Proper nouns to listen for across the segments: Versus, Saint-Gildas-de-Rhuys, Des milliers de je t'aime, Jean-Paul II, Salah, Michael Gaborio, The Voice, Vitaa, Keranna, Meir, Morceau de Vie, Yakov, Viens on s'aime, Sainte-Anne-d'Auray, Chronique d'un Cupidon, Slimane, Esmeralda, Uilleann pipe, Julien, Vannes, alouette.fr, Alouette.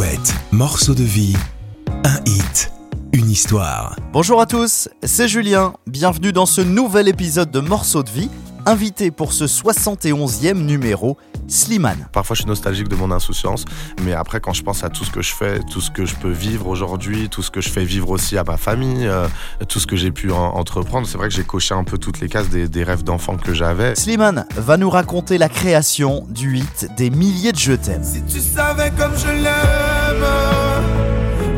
Alouette, morceau de vie, un hit, une histoire. Bonjour à tous, c'est Julien. Bienvenue dans ce nouvel épisode de Morceau de Vie, invité pour ce 71e numéro, Slimane. Parfois, je suis nostalgique de mon insouciance, mais après, quand je pense à tout ce que je fais, tout ce que je peux vivre aujourd'hui, tout ce que je fais vivre aussi à ma famille, tout ce que j'ai pu entreprendre, c'est vrai que j'ai coché un peu toutes les cases des rêves d'enfant que j'avais. Slimane va nous raconter la création du hit Des milliers de je t'aime. Si tu savais comme je l'aime,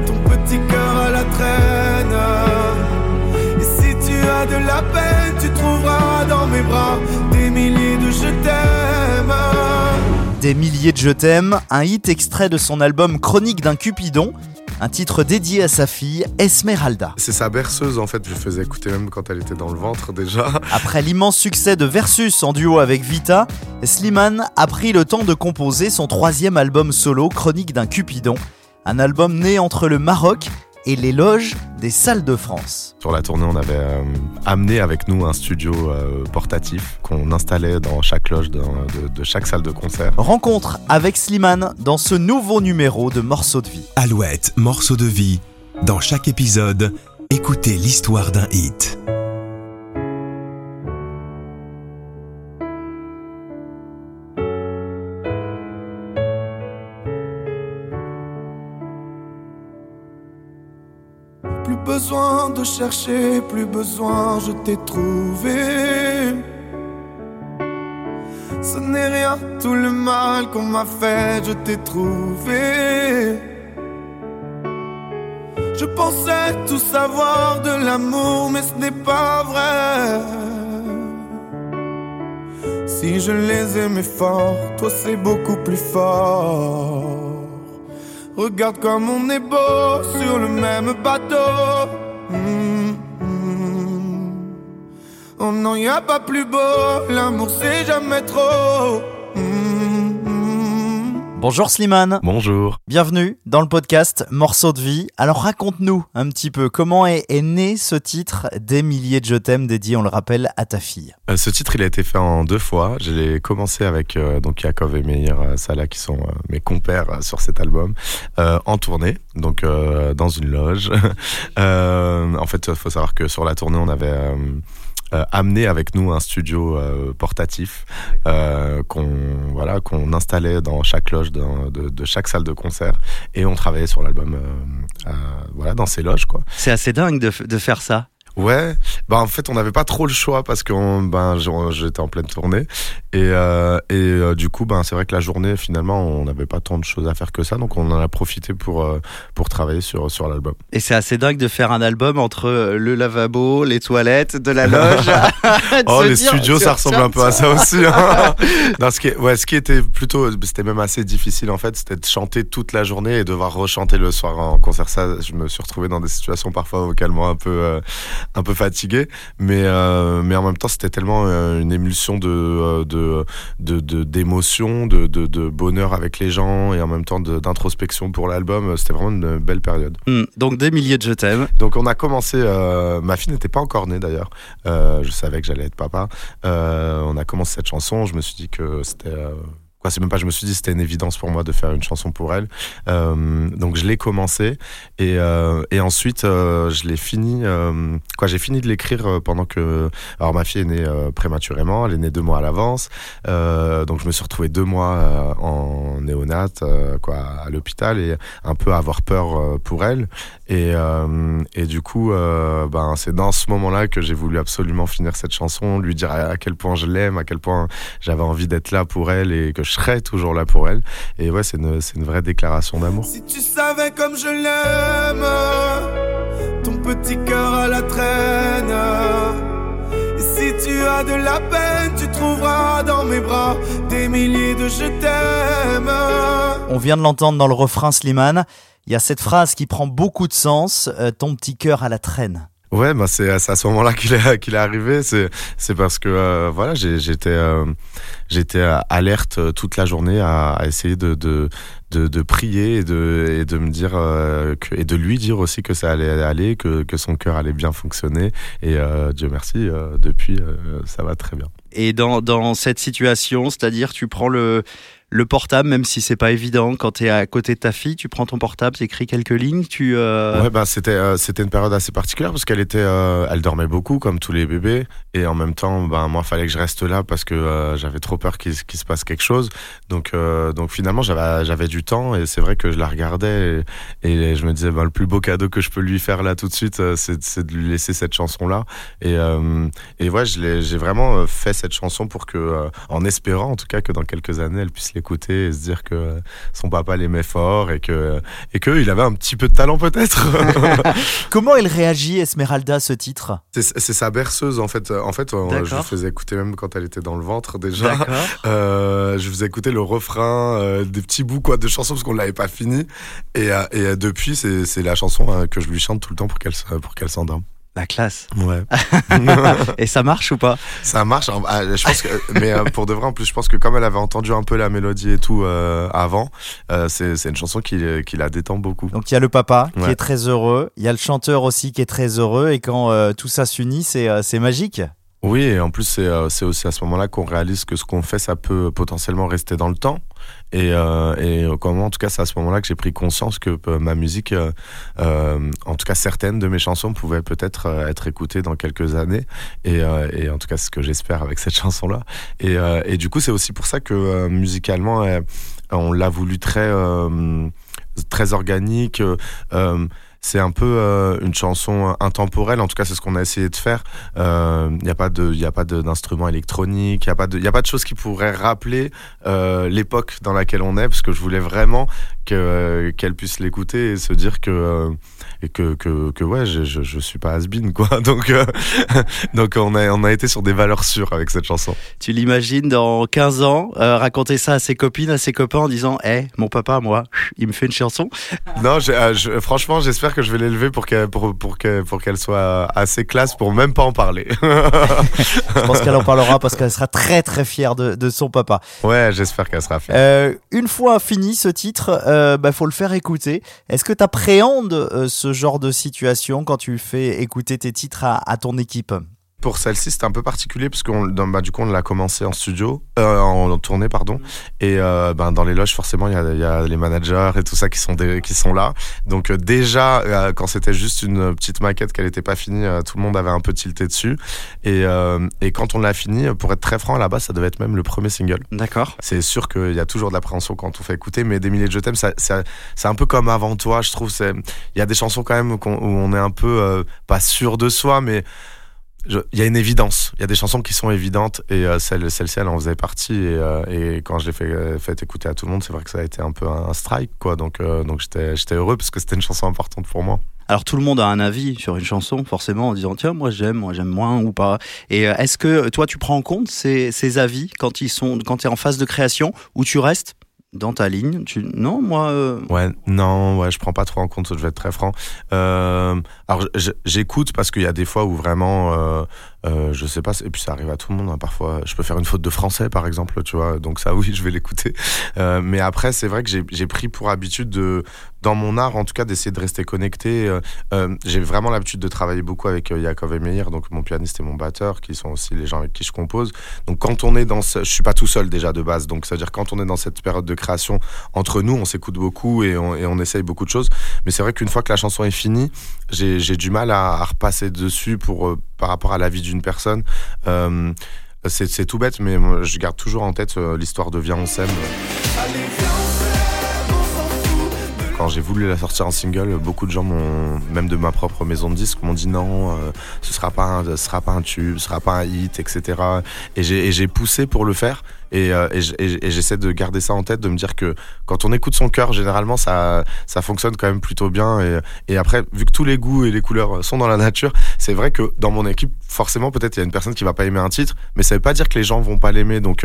ton petit cœur à la traîne, et si tu as de la peine, tu trouveras dans mes bras des milliers de je t'aime. Des milliers de je t'aime, un hit extrait de son album Chronique d'un Cupidon, un titre dédié à sa fille Esmeralda. C'est sa berceuse en fait, je faisais écouter même quand elle était dans le ventre déjà. Après l'immense succès de Versus en duo avec Vitaa, Slimane a pris le temps de composer son troisième album solo Chronique d'un Cupidon, un album né entre le Maroc et les loges des salles de France. Sur la tournée, on avait amené avec nous un studio portatif qu'on installait dans chaque loge de chaque salle de concert. Rencontre avec Slimane dans ce nouveau numéro de Morceau de Vie. Alouette, Morceau de Vie. Dans chaque épisode, écoutez l'histoire d'un hit. Plus besoin de chercher, plus besoin, je t'ai trouvé. Ce n'est rien, tout le mal qu'on m'a fait, je t'ai trouvé. Je pensais tout savoir de l'amour, mais ce n'est pas vrai. Si je les aimais fort, toi c'est beaucoup plus fort. Regarde comme on est beau sur le même bateau. Oh non, y a pas plus beau, l'amour c'est jamais trop. Bonjour Slimane. Bonjour. Bienvenue dans le podcast Morceau de Vie. Alors raconte-nous un petit peu comment est né ce titre Des milliers de je t'aime dédié, on le rappelle, à ta fille. Ce titre il a été fait en 2 fois. Je l'ai commencé avec donc Yakov et Meir, Salah qui sont mes compères sur cet album, en tournée, donc dans une loge. En fait, il faut savoir que sur la tournée, on avait amené avec nous un studio portatif qu'on installait dans chaque loge de chaque salle de concert, et on travaillait sur l'album dans ces loges quoi. C'est assez dingue de faire ça. Ouais, en fait on n'avait pas trop le choix parce que j'étais en pleine tournée et du coup c'est vrai que la journée finalement on n'avait pas tant de choses à faire que ça, donc on en a profité pour travailler sur l'album. Et c'est assez dingue de faire un album entre le lavabo, les toilettes, de la loge. Oh les studios ça ressemble un peu à ça aussi. Hein. Non, ce qui était plutôt, c'était même assez difficile en fait, c'était de chanter toute la journée et devoir rechanter le soir en concert. Ça, je me suis retrouvé dans des situations parfois vocalement un peu fatigué, mais en même temps c'était tellement une émulsion d'émotion, de bonheur avec les gens et en même temps d'introspection pour l'album. C'était vraiment une belle période. Donc Des milliers de je t'aime. Donc on a commencé, ma fille n'était pas encore née d'ailleurs, je savais que j'allais être papa, on a commencé cette chanson, je me suis dit que c'était... je me suis dit c'était une évidence pour moi de faire une chanson pour elle, donc je l'ai commencé et ensuite je l'ai fini, j'ai fini de l'écrire pendant que, alors ma fille est née prématurément, elle est née 2 mois à l'avance, donc je me suis retrouvé 2 mois en néonat à l'hôpital et un peu à avoir peur pour elle et du coup c'est dans ce moment-là que j'ai voulu absolument finir cette chanson, lui dire à quel point je l'aime, à quel point j'avais envie d'être là pour elle et que je serai toujours là pour elle. Et ouais, c'est une vraie déclaration d'amour. Si tu savais comme je l'aime, ton petit cœur à la traîne, et si tu as de la peine, tu trouveras dans mes bras des milliers de je t'aime. On vient de l'entendre dans le refrain, Slimane. Il y a cette phrase qui prend beaucoup de sens, ton petit cœur à la traîne. Ouais, c'est à ce moment-là qu'il est arrivé. C'est parce que j'étais alerte toute la journée à essayer de prier et de me dire et de lui dire aussi que ça allait aller, que son cœur allait bien fonctionner. Et Dieu merci, depuis ça va très bien. Et dans cette situation, c'est-à-dire tu prends le le portable, même si c'est pas évident, quand t'es à côté de ta fille, tu prends ton portable, t'écris quelques lignes, tu... Ouais, bah, c'était une période assez particulière parce qu'elle était, elle dormait beaucoup comme tous les bébés, et en même temps, bah, moi, fallait que je reste là parce que j'avais trop peur qu'il se passe quelque chose. Donc finalement, j'avais du temps, et c'est vrai que je la regardais et je me disais, bah, le plus beau cadeau que je peux lui faire là tout de suite, c'est de lui laisser cette chanson-là. Et ouais, j'ai vraiment fait cette chanson pour que, en espérant en tout cas que dans quelques années, elle puisse l'écouter et se dire que son papa l'aimait fort et que il avait un petit peu de talent peut-être. Comment elle réagit, Esmeralda, à ce titre ? C'est sa berceuse en fait. En fait, je lui faisais écouter même quand elle était dans le ventre déjà. Je faisais écouter le refrain, des petits bouts quoi de chansons parce qu'on l'avait pas fini. Et depuis, c'est la chanson que je lui chante tout le temps pour qu'elle s'endorme. La classe. Ouais. Et ça marche ou pas ? Ça marche. Je pense que, mais pour de vrai, en plus, je pense que comme elle avait entendu un peu la mélodie et tout avant, c'est une chanson qui la détend beaucoup. Donc il y a le papa qui est très heureux, il y a le chanteur aussi qui est très heureux, et quand tout ça s'unit, c'est magique. Oui, et en plus, c'est aussi à ce moment-là qu'on réalise que ce qu'on fait, ça peut potentiellement rester dans le temps. En tout cas, c'est à ce moment-là que j'ai pris conscience que ma musique, en tout cas certaines de mes chansons, pouvaient peut-être être écoutées dans quelques années. Et en tout cas, c'est ce que j'espère avec cette chanson-là. Et du coup, c'est aussi pour ça que musicalement, on l'a voulu très, très organique. C'est un peu une chanson intemporelle, en tout cas c'est ce qu'on a essayé de faire. Il n'y a pas d'instrument électronique, il n'y a pas de choses qui pourraient rappeler l'époque dans laquelle on est, parce que je voulais vraiment qu'elle puisse l'écouter et se dire que ouais, je suis pas has-been quoi. Donc on a été sur des valeurs sûres avec cette chanson. Tu l'imagines dans 15 ans raconter ça à ses copines, à ses copains en disant mon papa, moi, il me fait une chanson. Non, franchement j'espère que je vais l'élever pour qu'elle soit assez classe pour même pas en parler. Je pense qu'elle en parlera parce qu'elle sera très très fière de son papa. Ouais, j'espère qu'elle sera fière. Une fois fini ce titre, faut le faire écouter. Est-ce que t'appréhendes ce genre de situation quand tu fais écouter tes titres à ton équipe ? Pour celle-ci, c'était un peu particulier parce qu'on, du coup, on l'a commencé en studio, en tournée, pardon. Et dans les loges, forcément, il y a les managers et tout ça qui sont là. Donc déjà, quand c'était juste une petite maquette qu'elle n'était pas finie, tout le monde avait un peu tilté dessus. Et quand on l'a fini, pour être très franc, à la base, ça devait être même le premier single. D'accord. C'est sûr qu'il y a toujours de l'appréhension quand on fait écouter, mais Des milliers de je t'aime, c'est un peu comme Avant toi, je trouve. Il y a des chansons quand même où on est un peu pas sûr de soi, mais... Il y a une évidence, il y a des chansons qui sont évidentes et celle-ci elle en faisait partie et quand je l'ai fait écouter à tout le monde, c'est vrai que ça a été un peu un strike quoi, donc j'étais heureux parce que c'était une chanson importante pour moi. Alors tout le monde a un avis sur une chanson forcément en disant tiens moi j'aime moins ou pas, et est-ce que toi tu prends en compte ces avis quand t'es en phase de création ou tu restes dans ta ligne, non, moi... Ouais, je prends pas trop en compte, je vais être très franc. Alors, j'écoute parce qu'il y a des fois où vraiment... je sais pas, et puis ça arrive à tout le monde hein, parfois je peux faire une faute de français par exemple, tu vois, donc ça oui je vais l'écouter, mais après c'est vrai que j'ai pris pour habitude dans mon art en tout cas d'essayer de rester connecté. J'ai vraiment l'habitude de travailler beaucoup avec Yakov et Meir, donc mon pianiste et mon batteur qui sont aussi les gens avec qui je compose, donc quand on est je suis pas tout seul déjà de base, donc c'est à dire quand on est dans cette période de création entre nous on s'écoute beaucoup et on essaye beaucoup de choses, mais c'est vrai qu'une fois que la chanson est finie j'ai du mal à repasser dessus pour par rapport à la vie d'une personne. C'est tout bête, mais moi, je garde toujours en tête l'histoire de Viens on s'aime. Quand j'ai voulu la sortir en single, beaucoup de gens même de ma propre maison de disques, m'ont dit non, ce sera pas un tube, ce sera pas un hit, etc. Et j'ai poussé pour le faire. Et j'essaie de garder ça en tête, de me dire que quand on écoute son cœur, généralement ça fonctionne quand même plutôt bien, et après vu que tous les goûts et les couleurs sont dans la nature, c'est vrai que dans mon équipe forcément peut-être il y a une personne qui va pas aimer un titre, mais ça veut pas dire que les gens vont pas l'aimer, donc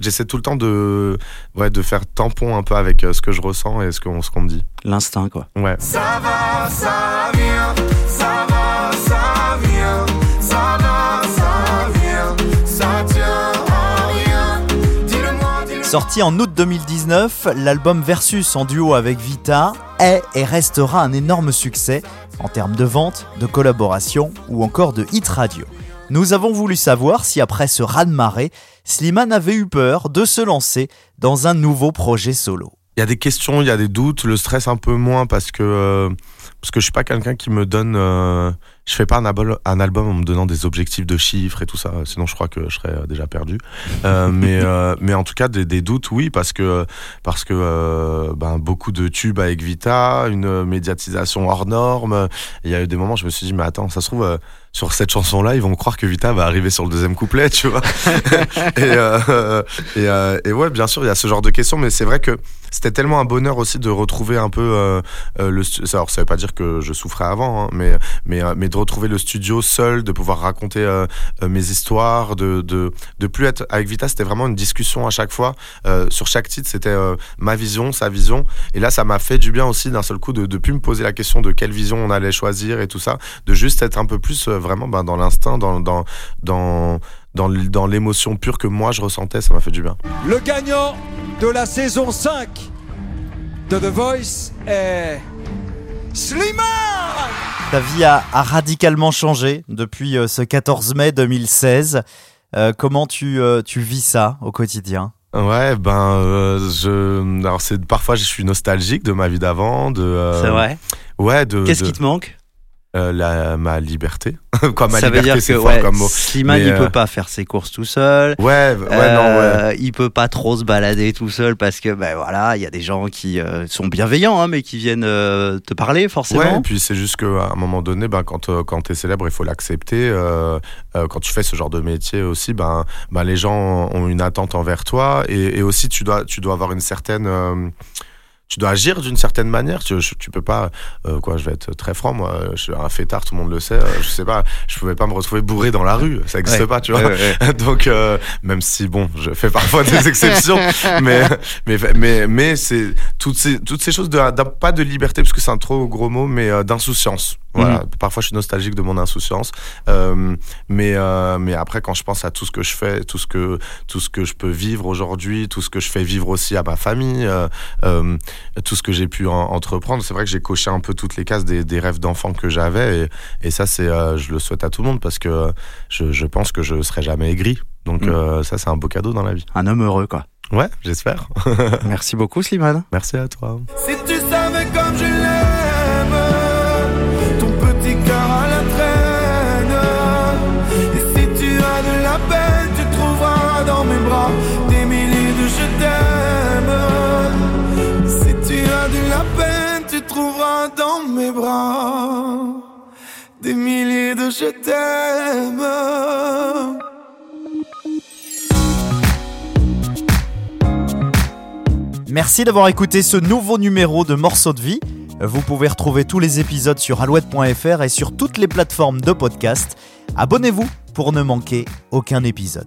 j'essaie tout le temps de faire tampon un peu avec ce que je ressens et ce qu'on me dit, l'instinct quoi. Ouais. Ça va, ça vient, ça va, ça vient, ça va, ça vient, ça tient. Sorti en août 2019, l'album Versus en duo avec Vitaa est et restera un énorme succès en termes de vente, de collaboration ou encore de hit radio. Nous avons voulu savoir si après ce raz-de-marée, Slimane avait eu peur de se lancer dans un nouveau projet solo. Il y a des questions, il y a des doutes, le stress un peu moins parce que je suis pas quelqu'un qui me donne... je fais pas un album en me donnant des objectifs de chiffres et tout ça, sinon je crois que je serais déjà perdu. Mais en tout cas des doutes, oui, parce que beaucoup de tubes avec Vitaa, une médiatisation hors norme. Il y a eu des moments où je me suis dit mais attends, ça se trouve sur cette chanson là ils vont croire que Vitaa va arriver sur le deuxième couplet, tu vois. Et ouais, bien sûr il y a ce genre de questions, mais c'est vrai que c'était tellement un bonheur aussi de retrouver un peu le. Alors ça veut pas dire que je souffrais avant, hein, mais de retrouver le studio seul, de pouvoir raconter mes histoires, de plus être avec Vitaa, c'était vraiment une discussion à chaque fois. Sur chaque titre, c'était ma vision, sa vision. Et là, ça m'a fait du bien aussi d'un seul coup de plus me poser la question de quelle vision on allait choisir et tout ça, de juste être un peu plus vraiment dans l'instinct, dans l'émotion pure que moi je ressentais. Ça m'a fait du bien. Le gagnant de la saison 5 de The Voice est Slimane. Ta vie a radicalement changé depuis ce 14 mai 2016. Comment tu vis ça au quotidien ? Ouais, alors c'est parfois je suis nostalgique de ma vie d'avant. C'est vrai. Ouais. Qu'est-ce qui te manque ? Ma liberté. Quoi, ma ça liberté, veut dire c'est que fort ouais, comme mot. Slimane, il peut pas faire ses courses tout seul. Ouais. Il peut pas trop se balader tout seul parce que, il y a des gens qui sont bienveillants, hein, mais qui viennent te parler, forcément. Ouais, et puis c'est juste qu'à un moment donné, quand t'es célèbre, il faut l'accepter. Quand tu fais ce genre de métier aussi, les gens ont une attente envers toi. Et aussi, tu dois avoir une certaine... tu dois agir d'une certaine manière, tu peux pas je vais être très franc, moi je suis un fêtard, tout le monde le sait, je sais pas, je pouvais pas me retrouver bourré dans la rue, ça existe pas, tu vois. Donc même si je fais parfois des exceptions, mais c'est toutes ces choses pas de liberté parce que c'est un trop gros mot, mais d'insouciance. Voilà, parfois je suis nostalgique de mon insouciance, mais après quand je pense à tout ce que je fais, tout ce que je peux vivre aujourd'hui, tout ce que je fais vivre aussi à ma famille, tout ce que j'ai pu entreprendre, c'est vrai que j'ai coché un peu toutes les cases des rêves d'enfant que j'avais, et ça c'est je le souhaite à tout le monde parce que je pense que je serai jamais aigri, donc ça c'est un beau cadeau dans la vie. Un homme heureux quoi. Ouais, j'espère. Merci beaucoup Slimane. Merci à toi. Si tu savais comme je l'ai. Des milliers de je t'aime. Si tu as de la peine, tu trouveras dans mes bras des milliers de je t'aime. Merci d'avoir écouté ce nouveau numéro de Morceau de Vie. Vous pouvez retrouver tous les épisodes sur alouette.fr et sur toutes les plateformes de podcast. Abonnez-vous pour ne manquer aucun épisode.